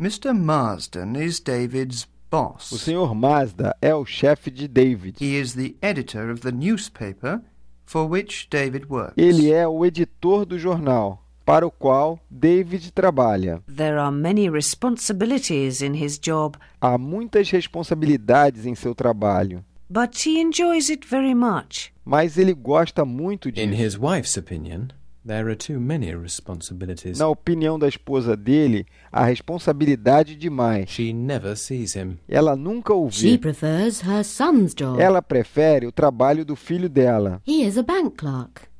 Mr. Marsden is David's boss. O Sr. Mazda é o chefe de David. He is the editor of the newspaper for which David works. Ele é o editor do jornal para o qual David trabalha. There are many responsibilities in his job. Há muitas responsabilidades em seu trabalho. But he enjoys it very much. Mas ele gosta muito disso. In his wife's opinion, there are too many responsibilities. Na opinião da esposa dele, há responsabilidade demais. She never sees him. Ela nunca o vê. She prefers her son's job. Ela prefere o trabalho do filho dela. He is a bank clerk.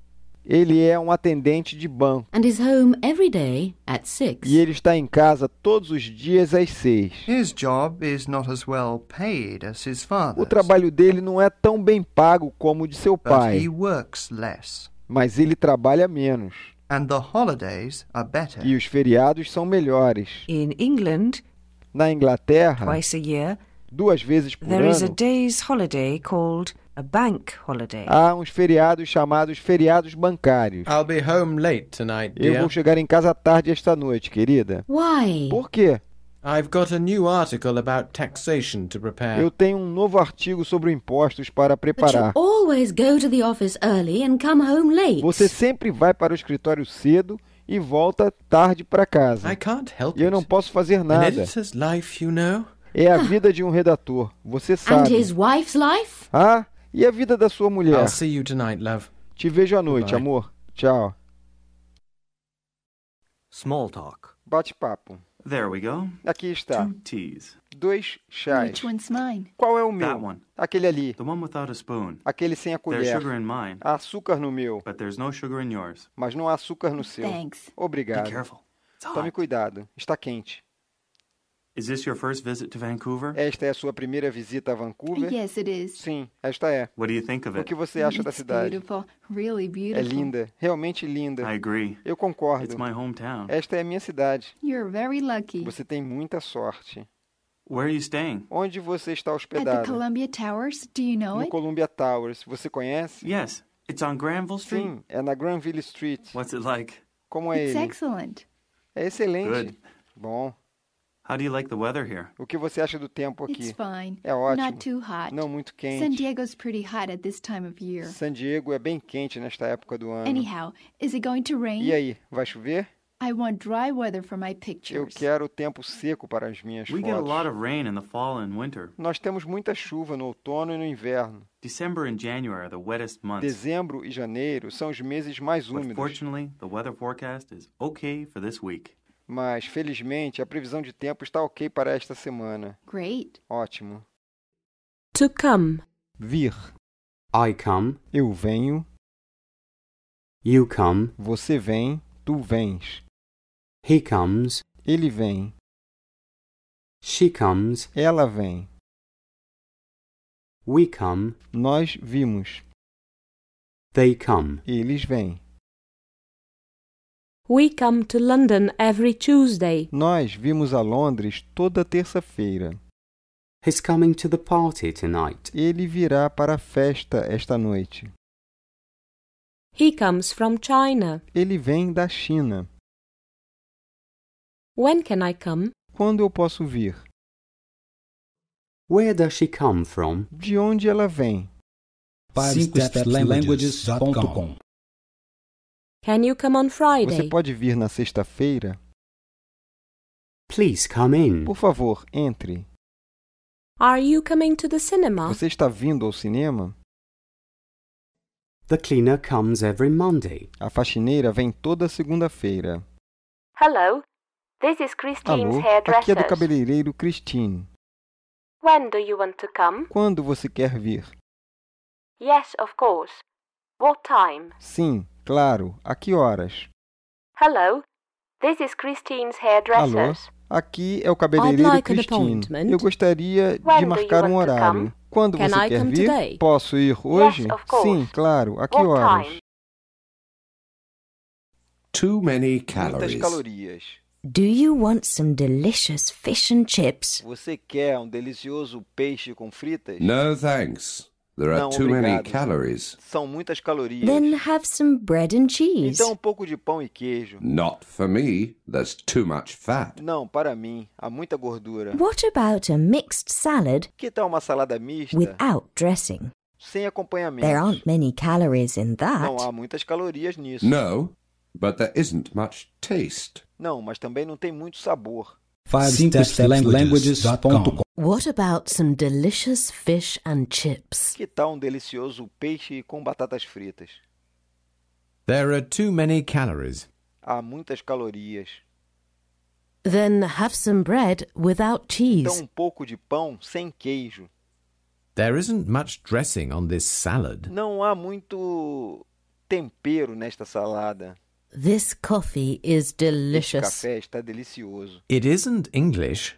Ele é um atendente de banco. And is home every day at 6. E ele está em casa todos os dias às 6. His job is not as well paid as his father's. O trabalho dele não é tão bem pago como o de seu pai. But he works less. Mas ele trabalha menos. And the holidays are better. E os feriados são melhores. In England, na Inglaterra, twice a year, duas vezes por ano, is a day's holiday called a bank holiday. Há uns feriados chamados feriados bancários. I'll be home late tonight, dear. Eu vou chegar em casa tarde esta noite, querida. Why? Por quê? I've got a new article about taxation to prepare. Eu tenho um novo artigo sobre impostos para preparar. But you always go to the office early and come home late. Você sempre vai para o escritório cedo e volta tarde para casa. I can't help it. Eu não posso fazer nada. An editor's life, you know? É a vida de um redator, você sabe. And his wife's life? Ah, e a vida da sua mulher? I'll see you tonight, love. Te vejo à noite, amor. Tchau. Small talk. Bate-papo. There we go. Aqui está. Two teas. Dois chás. Which one's mine? Qual é o meu? That one. Aquele ali. The one without a spoon. Aquele sem a colher. There's sugar in mine. Há açúcar no meu. But there's no sugar in yours. Mas não há açúcar no seu. Thanks. Obrigado. Be careful. It's hot. Tome cuidado. Está quente. Is this your first visit to Vancouver? Esta é a sua primeira visita a Vancouver? Yes, it is. Sim, esta é. What do you think of it? O que você acha da cidade? Beautiful. Really beautiful. É linda, realmente linda. I agree. Eu concordo. It's my hometown. Esta é a minha cidade. You're very lucky. Você tem muita sorte. Where are you staying? Onde você está hospedado? At the Columbia Towers. Do you know it? No Columbia Towers. Você conhece? Yes, it's on Granville Street. Sim, é na Granville Street. What's it like? Como é ele? It's excellent. É excelente. Good. Bom. How do you like the weather here? O que você acha do tempo aqui? It's fine. É ótimo. Not too hot. Não muito quente. San Diego's pretty hot at this time of year. San Diego é bem quente nesta época do ano. Anyhow, is it going to rain? E aí, vai chover? I want dry weather for my pictures. Eu quero tempo seco para as minhas fotos. We get a lot of rain in the fall and winter. Nós temos muita chuva no outono e no inverno. December and January are the wettest months. Dezembro e janeiro são os meses mais úmidos. But fortunately, the weather forecast is okay for this week. Mas, felizmente, a previsão de tempo está ok para esta semana. Great. Ótimo. To come. Vir. I come. Eu venho. You come. Você vem. Tu vens. He comes. Ele vem. She comes. Ela vem. We come. Nós vimos. They come. Eles vêm. We come to London every Tuesday. Nós vimos a Londres toda terça-feira. He's coming to the party tonight. Ele virá para a festa esta noite. He comes from China. Ele vem da China. When can I come? Quando eu posso vir? Where does she come from? De onde ela vem? 5stepslanguages.com. Can you come on Friday? Você pode vir na sexta-feira? Please come in. Por favor, entre. Are you coming to the cinema? Você está vindo ao cinema? The cleaner comes every Monday. A faxineira vem toda segunda-feira. Hello, this is Christine's hairdresser. Aqui é do cabeleireiro Christine. When do you want to come? Quando você quer vir? Yes, of course. What time? Sim. Claro, a que horas? Hello, this is Christine's hairdresser. Alô, aqui é o cabeleireiro Christine. Eu gostaria de marcar um horário. Quando você quer vir? Posso ir hoje? Sim, claro, a que horas? Too many calories. Muitas calorias. Do you want some delicious fish and chips? Você quer um delicioso peixe com fritas? No, thanks. There are too many calories. São muitas calorias. Then have some bread and cheese. Então pouco de pão e queijo. Not for me. There's too much fat. Não, para mim, há muita gordura. What about a mixed salad? Que tal uma salada mista? Without dressing. Sem acompanhamento. There aren't many calories in that. Não há muitas calorias nisso. No, but there isn't much taste. Não, mas também não tem muito sabor. 5stepslanguages.com. What about some delicious fish and chips? Que tal delicioso peixe com batatas fritas? There are too many calories. Há muitas calorias. Then have some bread without cheese. Então pouco de pão sem queijo. There isn't much dressing on this salad. Não há muito tempero nesta salada. This coffee is delicious. Este café está delicioso. It isn't English.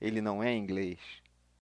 Ele não é inglês.